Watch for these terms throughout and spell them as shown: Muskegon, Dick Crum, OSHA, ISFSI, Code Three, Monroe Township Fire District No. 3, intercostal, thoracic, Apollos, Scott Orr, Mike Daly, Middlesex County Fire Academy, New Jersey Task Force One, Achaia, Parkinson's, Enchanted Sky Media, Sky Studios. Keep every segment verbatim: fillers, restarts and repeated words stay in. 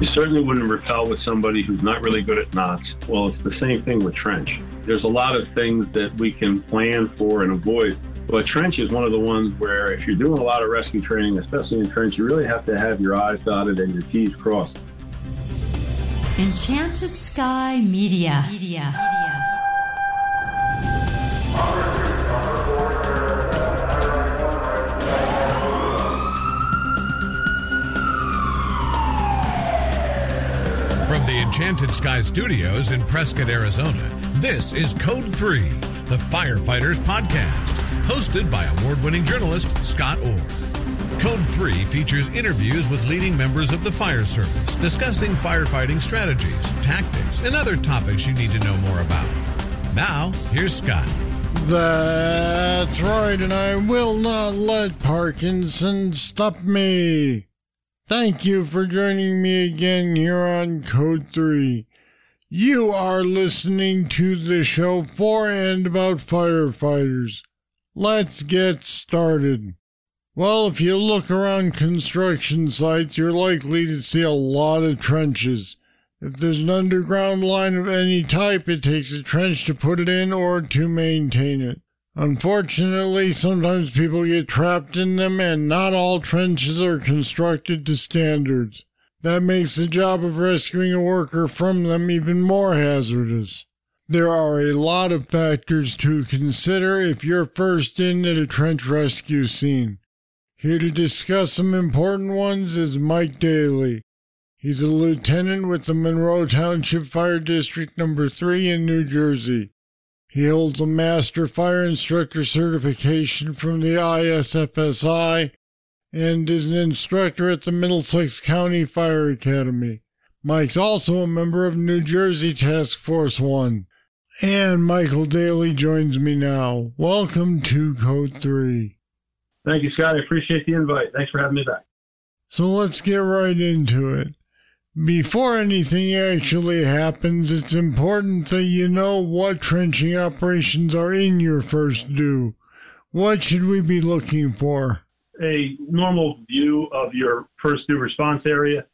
You certainly wouldn't rappel with somebody who's not really good at knots. Well, it's the same thing with trench. There's a lot of things that we can plan for and avoid, but trench is one of the ones where if you're doing a lot of rescue training, especially in trench, you really have to have your I's dotted and your T's crossed. Enchanted Sky Media. Media. From the Enchanted Sky Studios in Prescott, Arizona, this is Code Three, the Firefighters Podcast, hosted by award-winning journalist Scott Orr. Code Three features interviews with leading members of the fire service, discussing firefighting strategies, tactics, and other topics you need to know more about. Now, here's Scott. That's right, and I will not let Parkinson's stop me. Thank you for joining me again here on Code Three. You are listening to the show for and about firefighters. Let's get started. Well, if you look around construction sites, you're likely to see a lot of trenches. If there's an underground line of any type, it takes a trench to put it in or to maintain it. Unfortunately, sometimes people get trapped in them, and not all trenches are constructed to standards. That makes the job of rescuing a worker from them even more hazardous. There are a lot of factors to consider if you're first in at a trench rescue scene. Here to discuss some important ones is Mike Daly. He's a lieutenant with the Monroe Township Fire District number three in New Jersey. He holds a Master Fire Instructor certification from the I S F S I and is an instructor at the Middlesex County Fire Academy. Mike's also a member of New Jersey Task Force One. And Michael Daly joins me now. Welcome to Code Three. Thank you, Scott. I appreciate the invite. Thanks for having me back. So let's get right into it. Before anything actually happens, it's important that you know what trenching operations are in your first due. What should we be looking for? A normal view of your first due response area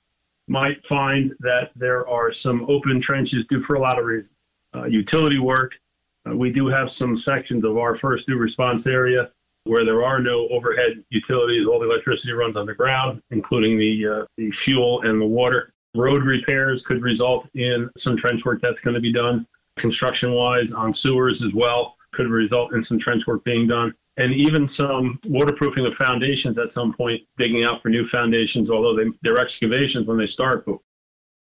might find that there are some open trenches due for a lot of reasons. Uh, utility work, uh, we do have some sections of our first due response area where there are no overhead utilities. All the electricity runs underground, including the, uh, the fuel and the water. Road repairs could result in some trench work that's going to be done. Construction-wise on sewers as well could result in some trench work being done. And even some waterproofing of foundations at some point, digging out for new foundations, although they, they're excavations when they start. But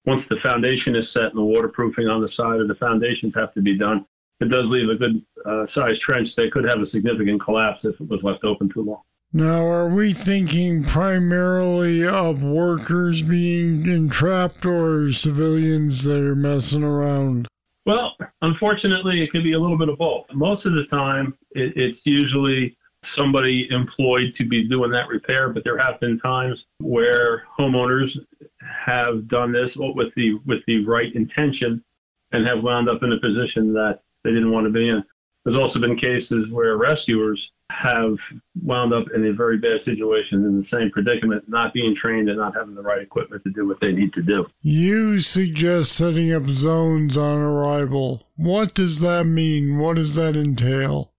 once the foundation is set and the waterproofing on the side of the foundations have to be done, it does leave a good uh, sized trench that could have a significant collapse if it was left open too long. Now, are we thinking primarily of workers being entrapped or civilians that are messing around? Well, unfortunately, it can be a little bit of both. Most of the time, it, it's usually somebody employed to be doing that repair, but there have been times where homeowners have done this with the, with the right intention and have wound up in a position that they didn't want to be in. There's also been cases where rescuers have wound up in a very bad situation in the same predicament, not being trained and not having the right equipment to do what they need to do. You suggest setting up zones on arrival. What does that mean? What does that entail?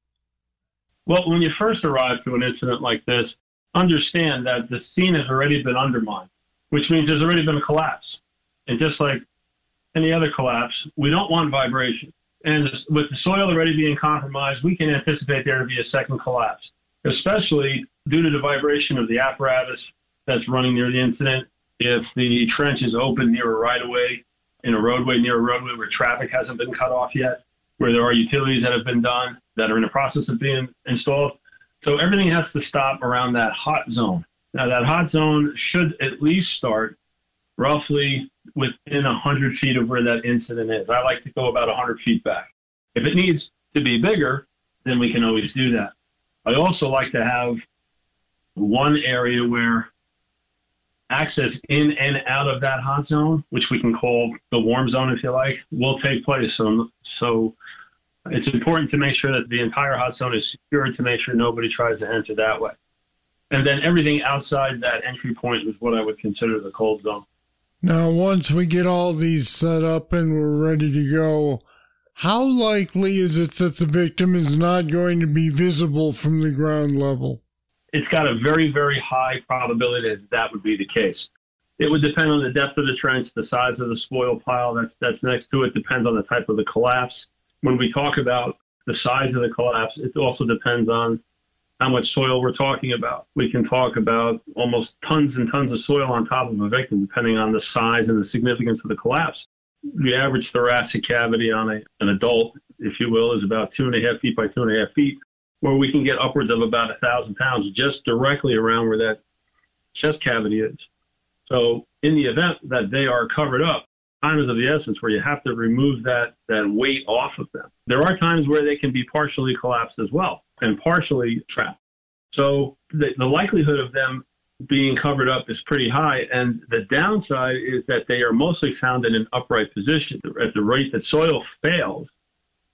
Well, when you first arrive to an incident like this, understand that the scene has already been undermined, which means there's already been a collapse. And just like any other collapse, we don't want vibration. And with the soil already being compromised, we can anticipate there to be a second collapse, especially due to the vibration of the apparatus that's running near the incident. If the trench is open near a right-of-way, in a roadway, near a roadway where traffic hasn't been cut off yet, where there are utilities that have been done that are in the process of being installed. So everything has to stop around that hot zone. Now, that hot zone should at least start roughly within one hundred feet of where that incident is. I like to go about one hundred feet back. If it needs to be bigger, then we can always do that. I also like to have one area where access in and out of that hot zone, which we can call the warm zone if you like, will take place. So, so it's important to make sure that the entire hot zone is secured to make sure nobody tries to enter that way. And then everything outside that entry point is what I would consider the cold zone. Now, once we get all these set up and we're ready to go, how likely is it that the victim is not going to be visible from the ground level? It's got a very, very high probability that that would be the case. It would depend on the depth of the trench, the size of the spoil pile that's that's next to it, depends on the type of the collapse. When we talk about the size of the collapse, it also depends on how much soil we're talking about. We can talk about almost tons and tons of soil on top of a victim, depending on the size and the significance of the collapse. The average thoracic cavity on a, an adult, if you will, is about two and a half feet by two and a half feet, where we can get upwards of about a thousand pounds just directly around where that chest cavity is. So in the event that they are covered up, time is of the essence where you have to remove that, that weight off of them. There are times where they can be partially collapsed as well and partially trapped. So the, the likelihood of them being covered up is pretty high. And the downside is that they are mostly found in an upright position. At the rate that soil fails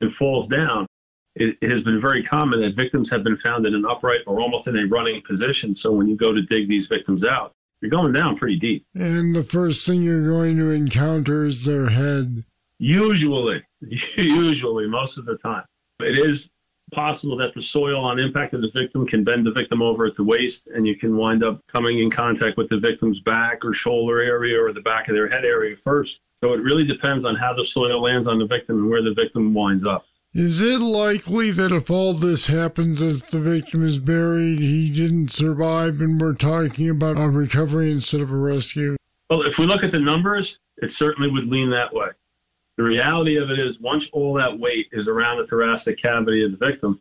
and falls down, it, it has been very common that victims have been found in an upright or almost in a running position. So when you go to dig these victims out, you're going down pretty deep. And the first thing you're going to encounter is their head. Usually, usually, most of the time. It is possible that the soil on impact of the victim can bend the victim over at the waist, and you can wind up coming in contact with the victim's back or shoulder area or the back of their head area first. So it really depends on how the soil lands on the victim and where the victim winds up. Is it likely that if all this happens, if the victim is buried, he didn't survive, and we're talking about a recovery instead of a rescue? Well, if we look at the numbers, it certainly would lean that way. The reality of it is once all that weight is around the thoracic cavity of the victim,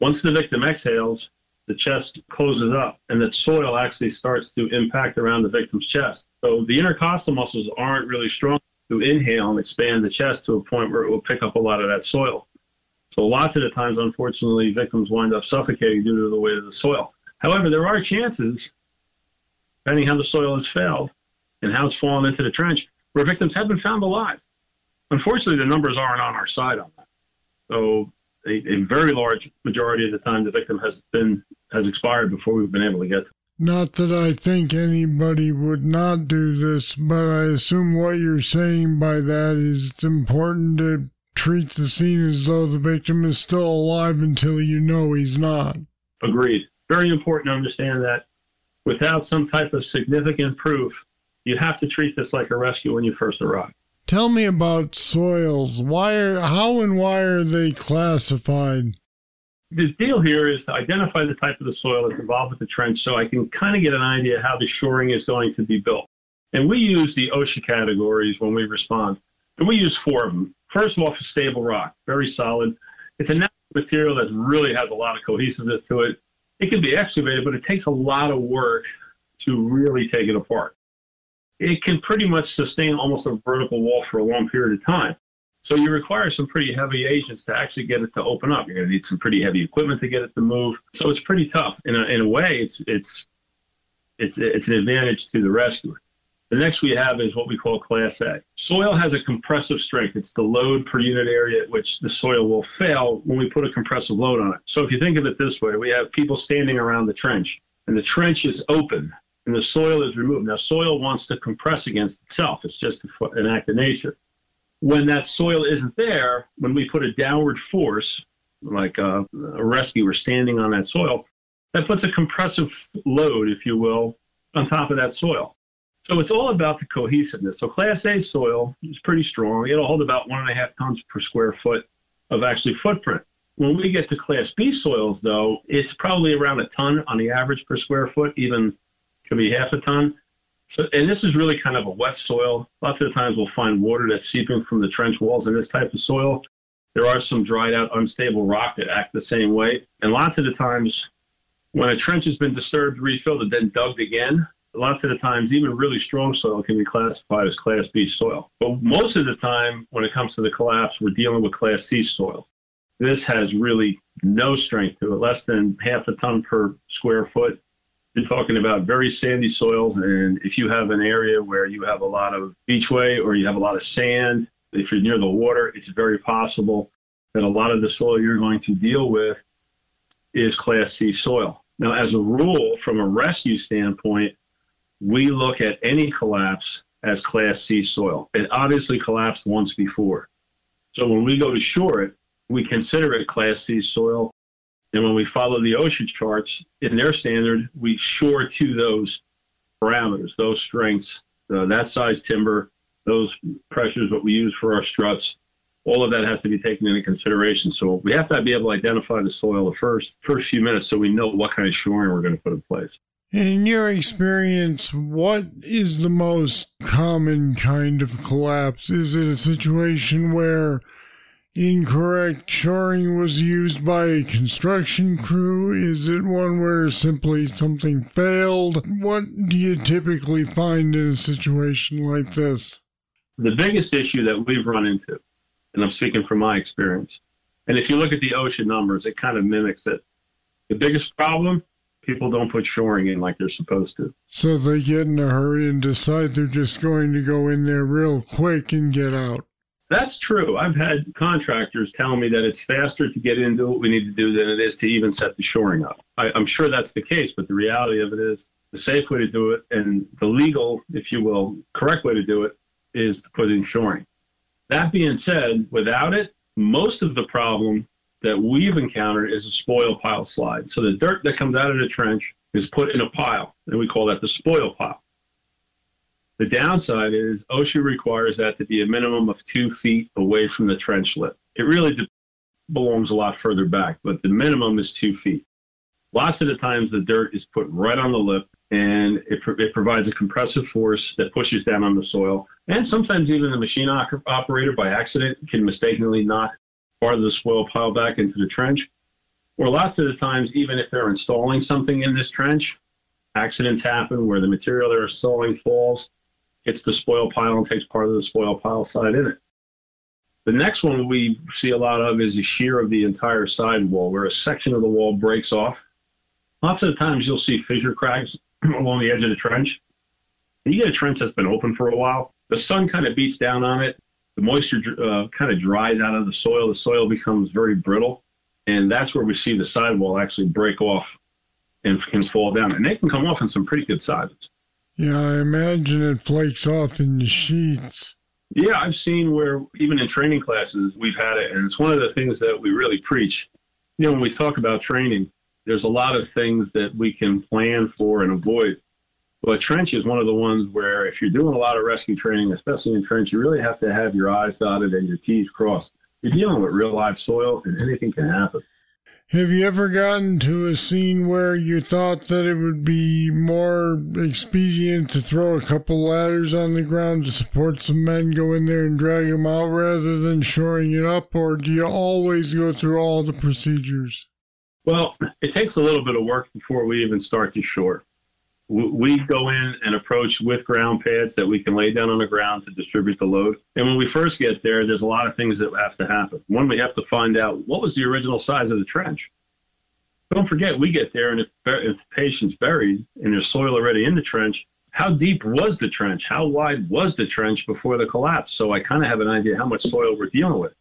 once the victim exhales, the chest closes up, and the soil actually starts to impact around the victim's chest. So the intercostal muscles aren't really strong to inhale and expand the chest to a point where it will pick up a lot of that soil. So lots of the times, unfortunately, victims wind up suffocating due to the weight of the soil. However, there are chances, depending how the soil has failed and how it's fallen into the trench, where victims have been found alive. Unfortunately, the numbers aren't on our side on that. So a, a very large majority of the time, the victim has been has expired before we've been able to get them. Not that I think anybody would not do this, but I assume what you're saying by that is it's important to treat the scene as though the victim is still alive until you know he's not. Agreed. Very important to understand that without some type of significant proof, you have to treat this like a rescue when you first arrive. Tell me about soils. Why are, how and why are they classified? The deal here is to identify the type of the soil that's involved with the trench so I can kind of get an idea how the shoring is going to be built. And we use the OSHA categories when we respond. And we use four of them. First of all, stable rock, very solid. It's a natural material that really has a lot of cohesiveness to it. It can be excavated, but it takes a lot of work to really take it apart. It can pretty much sustain almost a vertical wall for a long period of time. So you require some pretty heavy agents to actually get it to open up. You're going to need some pretty heavy equipment to get it to move. So it's pretty tough. In a, in a way, it's, it's, it's, it's an advantage to the rescuer. The next we have is what we call Class A. Soil has a compressive strength. It's the load per unit area at which the soil will fail when we put a compressive load on it. So if you think of it this way, we have people standing around the trench, and the trench is open, and the soil is removed. Now, soil wants to compress against itself. It's just an act of nature. When that soil isn't there, when we put a downward force, like a, a rescuer standing on that soil, that puts a compressive load, if you will, on top of that soil. So it's all about the cohesiveness. So Class A soil is pretty strong. It'll hold about one and a half tons per square foot of actually footprint. When we get to Class B soils, though, it's probably around a ton on the average per square foot, even could be half a ton. So, and this is really kind of a wet soil. Lots of the times we'll find water that's seeping from the trench walls in this type of soil. There are some dried out, unstable rock that act the same way. And lots of the times when a trench has been disturbed, refilled, and then dug again, lots of the times, even really strong soil can be classified as Class B soil. But most of the time, when it comes to the collapse, we're dealing with Class C soil. This has really no strength to it, less than half a ton per square foot. You're talking about very sandy soils, and if you have an area where you have a lot of beachway or you have a lot of sand, if you're near the water, it's very possible that a lot of the soil you're going to deal with is Class C soil. Now, as a rule, from a rescue standpoint, we look at any collapse as Class C soil. It obviously collapsed once before. So when we go to shore it, we consider it Class C soil. And when we follow the OSHA charts in their standard, we shore to those parameters, those strengths, uh, that size timber, those pressures that we use for our struts. All of that has to be taken into consideration. So we have to be able to identify the soil the first, first few minutes so we know what kind of shoring we're going to put in place. In your experience, what is the most common kind of collapse? Is it a situation where incorrect shoring was used by a construction crew? Is it one where simply something failed? What do you typically find in a situation like this? The biggest issue that we've run into, and I'm speaking from my experience, and if you look at the OSHA numbers, it kind of mimics it. The biggest problem, people don't put shoring in like they're supposed to. So they get in a hurry and decide they're just going to go in there real quick and get out. That's true. I've had contractors tell me that it's faster to get into what we need to do than it is to even set the shoring up. I, I'm sure that's the case, but the reality of it is the safe way to do it and the legal, if you will, correct way to do it is to put in shoring. That being said, without it, most of the problem that we've encountered is a spoil pile slide. So the dirt that comes out of the trench is put in a pile, and we call that the spoil pile. The downside is OSHA requires that to be a minimum of two feet away from the trench lip. It really de- belongs a lot further back, but the minimum is two feet. Lots of the times the dirt is put right on the lip, and it, pro- it provides a compressive force that pushes down on the soil. And sometimes even the machine o- operator by accident can mistakenly knock part of the spoil pile back into the trench. Or lots of the times, even if they're installing something in this trench, accidents happen where the material they're installing falls, hits the spoil pile and takes part of the spoil pile side in it. The next one we see a lot of is the shear of the entire side wall, where a section of the wall breaks off. Lots of the times you'll see fissure cracks along the edge of the trench. You get a trench that's been open for a while. The sun kind of beats down on it. The moisture uh, kind of dries out of the soil. The soil becomes very brittle. And that's where we see the sidewall actually break off and can fall down. And they can come off in some pretty good sizes. Yeah, I imagine it flakes off in the sheets. Yeah, I've seen where even in training classes, we've had it. And it's one of the things that we really preach. You know, when we talk about training, there's a lot of things that we can plan for and avoid. But trench is one of the ones where if you're doing a lot of rescue training, especially in trench, you really have to have your I's dotted and your T's crossed. You're dealing with real live soil and anything can happen. Have you ever gotten to a scene where you thought that it would be more expedient to throw a couple ladders on the ground to support some men, go in there and drag them out rather than shoring it up? Or do you always go through all the procedures? Well, it takes a little bit of work before we even start to shore. We go in and approach with ground pads that we can lay down on the ground to distribute the load. And when we first get there, there's a lot of things that have to happen. One, we have to find out what was the original size of the trench. Don't forget, we get there, and if, if the patient's buried and there's soil already in the trench, how deep was the trench? How wide was the trench before the collapse? So I kind of have an idea how much soil we're dealing with.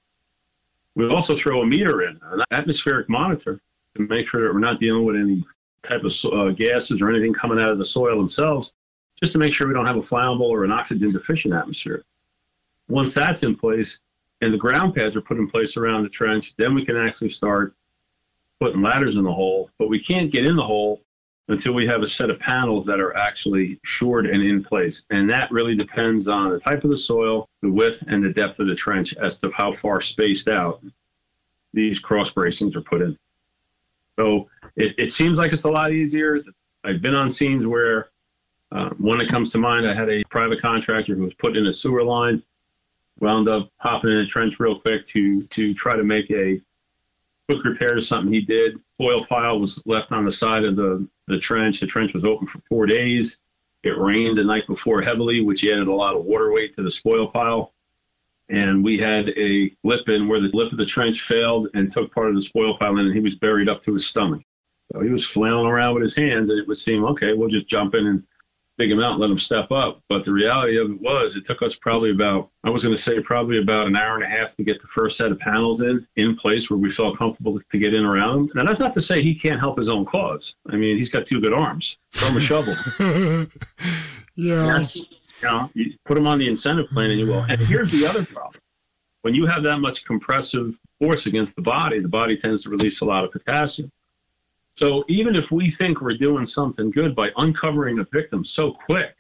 We also throw a meter in, an atmospheric monitor, to make sure that we're not dealing with any type of uh, gases or anything coming out of the soil themselves, just to make sure we don't have a flammable or an oxygen deficient atmosphere. Once that's in place and the ground pads are put in place around the trench, then we can actually start putting ladders in the hole, but we can't get in the hole until we have a set of panels that are actually shored and in place. And that really depends on the type of the soil, the width and the depth of the trench as to how far spaced out these cross bracings are put in. So it, it seems like it's a lot easier. I've been on scenes where uh, one that comes to mind, I had a private contractor who was put in a sewer line, wound up hopping in a trench real quick to to try to make a quick repair to something he did. Oil pile was left on the side of the, the trench. The trench was open for four days. It rained the night before heavily, which added a lot of water weight to the spoil pile. And we had a lip in where the lip of the trench failed and took part of the spoil pile in, and he was buried up to his stomach. So he was flailing around with his hands, and it would seem, okay, we'll just jump in and dig him out and let him step up. But the reality of it was it took us probably about, I was going to say probably about an hour and a half to get the first set of panels in, in place where we felt comfortable to get in around him. Now, that's not to say he can't help his own cause. I mean, he's got two good arms. Throw him a shovel. Yeah. That's, You know, you put them on the incentive plan and you will. And here's the other problem. When you have that much compressive force against the body, the body tends to release a lot of potassium. So even if we think we're doing something good by uncovering a victim so quick,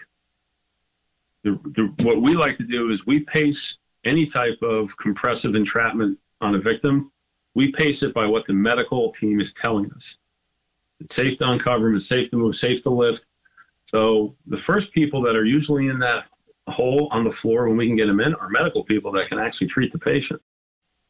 the, the, what we like to do is we pace any type of compressive entrapment on a victim. We pace it by what the medical team is telling us. It's safe to uncover them, it's safe to move, safe to lift. So the first people that are usually in that hole on the floor when we can get them in are medical people that can actually treat the patient.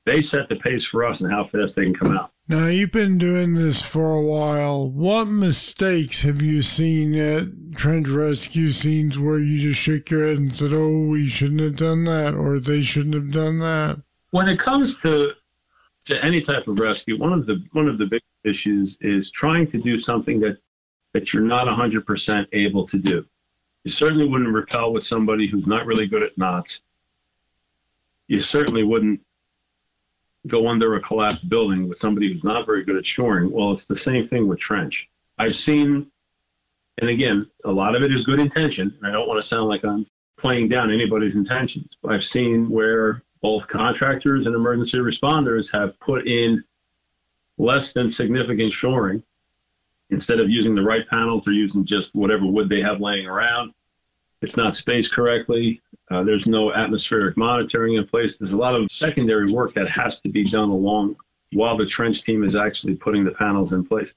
They set the pace for us and how fast they can come out. Now, you've been doing this for a while. What mistakes have you seen at trench rescue scenes where you just shook your head and said, oh, we shouldn't have done that, or they shouldn't have done that? When it comes to, to any type of rescue, one of the one of the big issues is trying to do something that, that you're not one hundred percent able to do. You certainly wouldn't rappel with somebody who's not really good at knots. You certainly wouldn't go under a collapsed building with somebody who's not very good at shoring. Well, it's the same thing with trench. I've seen, and again, a lot of it is good intention, and I don't want to sound like I'm playing down anybody's intentions, but I've seen where both contractors and emergency responders have put in less than significant shoring. Instead of using the right panels, they're using just whatever wood they have laying around. It's not spaced correctly. Uh, there's no atmospheric monitoring in place. There's a lot of secondary work that has to be done along while the trench team is actually putting the panels in place.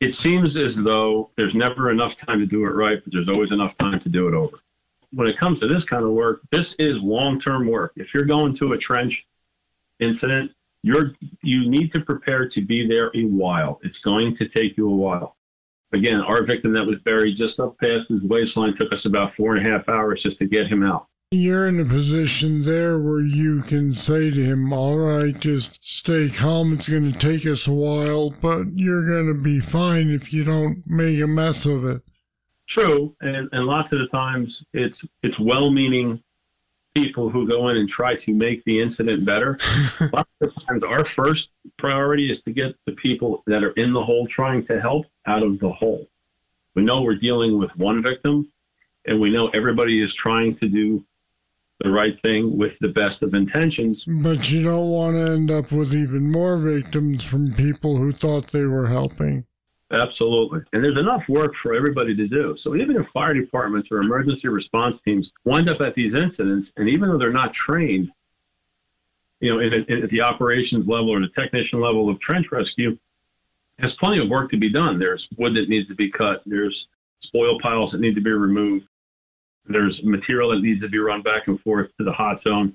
It seems as though there's never enough time to do it right, but there's always enough time to do it over. When it comes to this kind of work, this is long-term work. If you're going to a trench incident, you're you need to prepare to be there a while. It's going to take you a while. Again, our victim that was buried just up past his waistline took us about four and a half hours just to get him out. You're in a position there where you can say to him, all right, just stay calm. It's going to take us a while, but you're going to be fine if you don't make a mess of it. True. And, and lots of the times it's, it's well-meaning people who go in and try to make the incident better. Lots of times our first priority is to get the people that are in the hole trying to help out of the hole. We know we're dealing with one victim, and we know everybody is trying to do the right thing with the best of intentions. But you don't want to end up with even more victims from people who thought they were helping. Absolutely. And there's enough work for everybody to do. So even if fire departments or emergency response teams wind up at these incidents, and even though they're not trained, you know, in, in, at the operations level or the technician level of trench rescue, there's plenty of work to be done. There's wood that needs to be cut. There's spoil piles that need to be removed. There's material that needs to be run back and forth to the hot zone.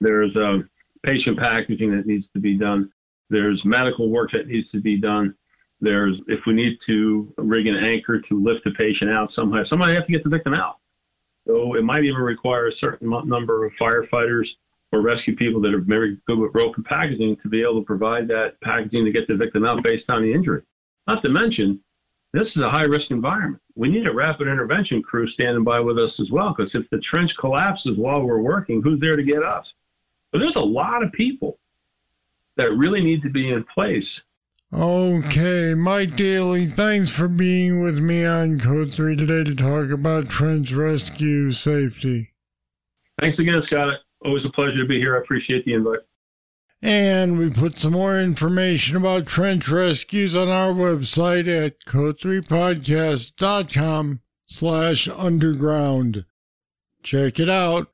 There's uh, patient packaging that needs to be done. There's medical work that needs to be done. There's, if we need to rig an anchor to lift the patient out somehow, somebody have to get the victim out. So it might even require a certain number of firefighters or rescue people that are very good with rope and packaging to be able to provide that packaging to get the victim out based on the injury. Not to mention, this is a high-risk environment. We need a rapid intervention crew standing by with us as well, because if the trench collapses while we're working, who's there to get us? But there's a lot of people that really need to be in place. Okay, Mike Daly, thanks for being with me on Code Three today to talk about trench rescue safety. Thanks again, Scott. Always a pleasure to be here. I appreciate the invite. And we put some more information about trench rescues on our website at code three podcast dot com slash underground. Check it out.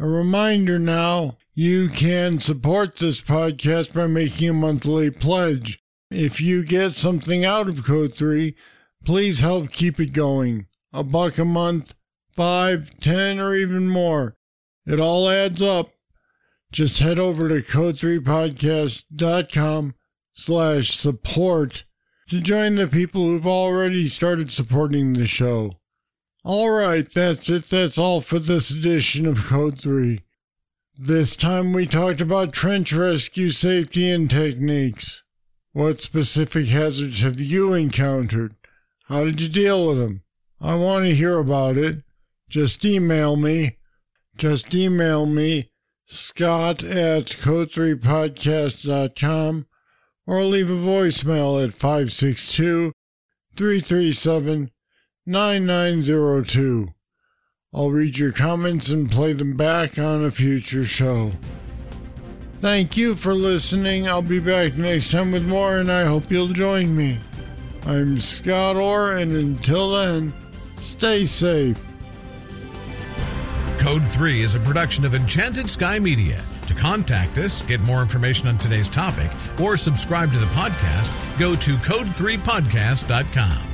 A reminder now, you can support this podcast by making a monthly pledge. If you get something out of Code Three, please help keep it going. A buck a month, five, ten, or even more. It all adds up. Just head over to code three podcast dot com slash support to join the people who've already started supporting the show. All right, that's it. That's all for this edition of Code Three. This time we talked about trench rescue safety and techniques. What specific hazards have you encountered? How did you deal with them? I want to hear about it. Just email me. Just email me. Scott at code three podcast dot com or leave a voicemail at five six two, three three seven, nine nine zero two. I'll read your comments and play them back on a future show. Thank you for listening. I'll be back next time with more, and I hope you'll join me. I'm Scott Orr, and until then, stay safe. Code Three is a production of Enchanted Sky Media. To contact us, get more information on today's topic, or subscribe to the podcast, go to code three podcast dot com.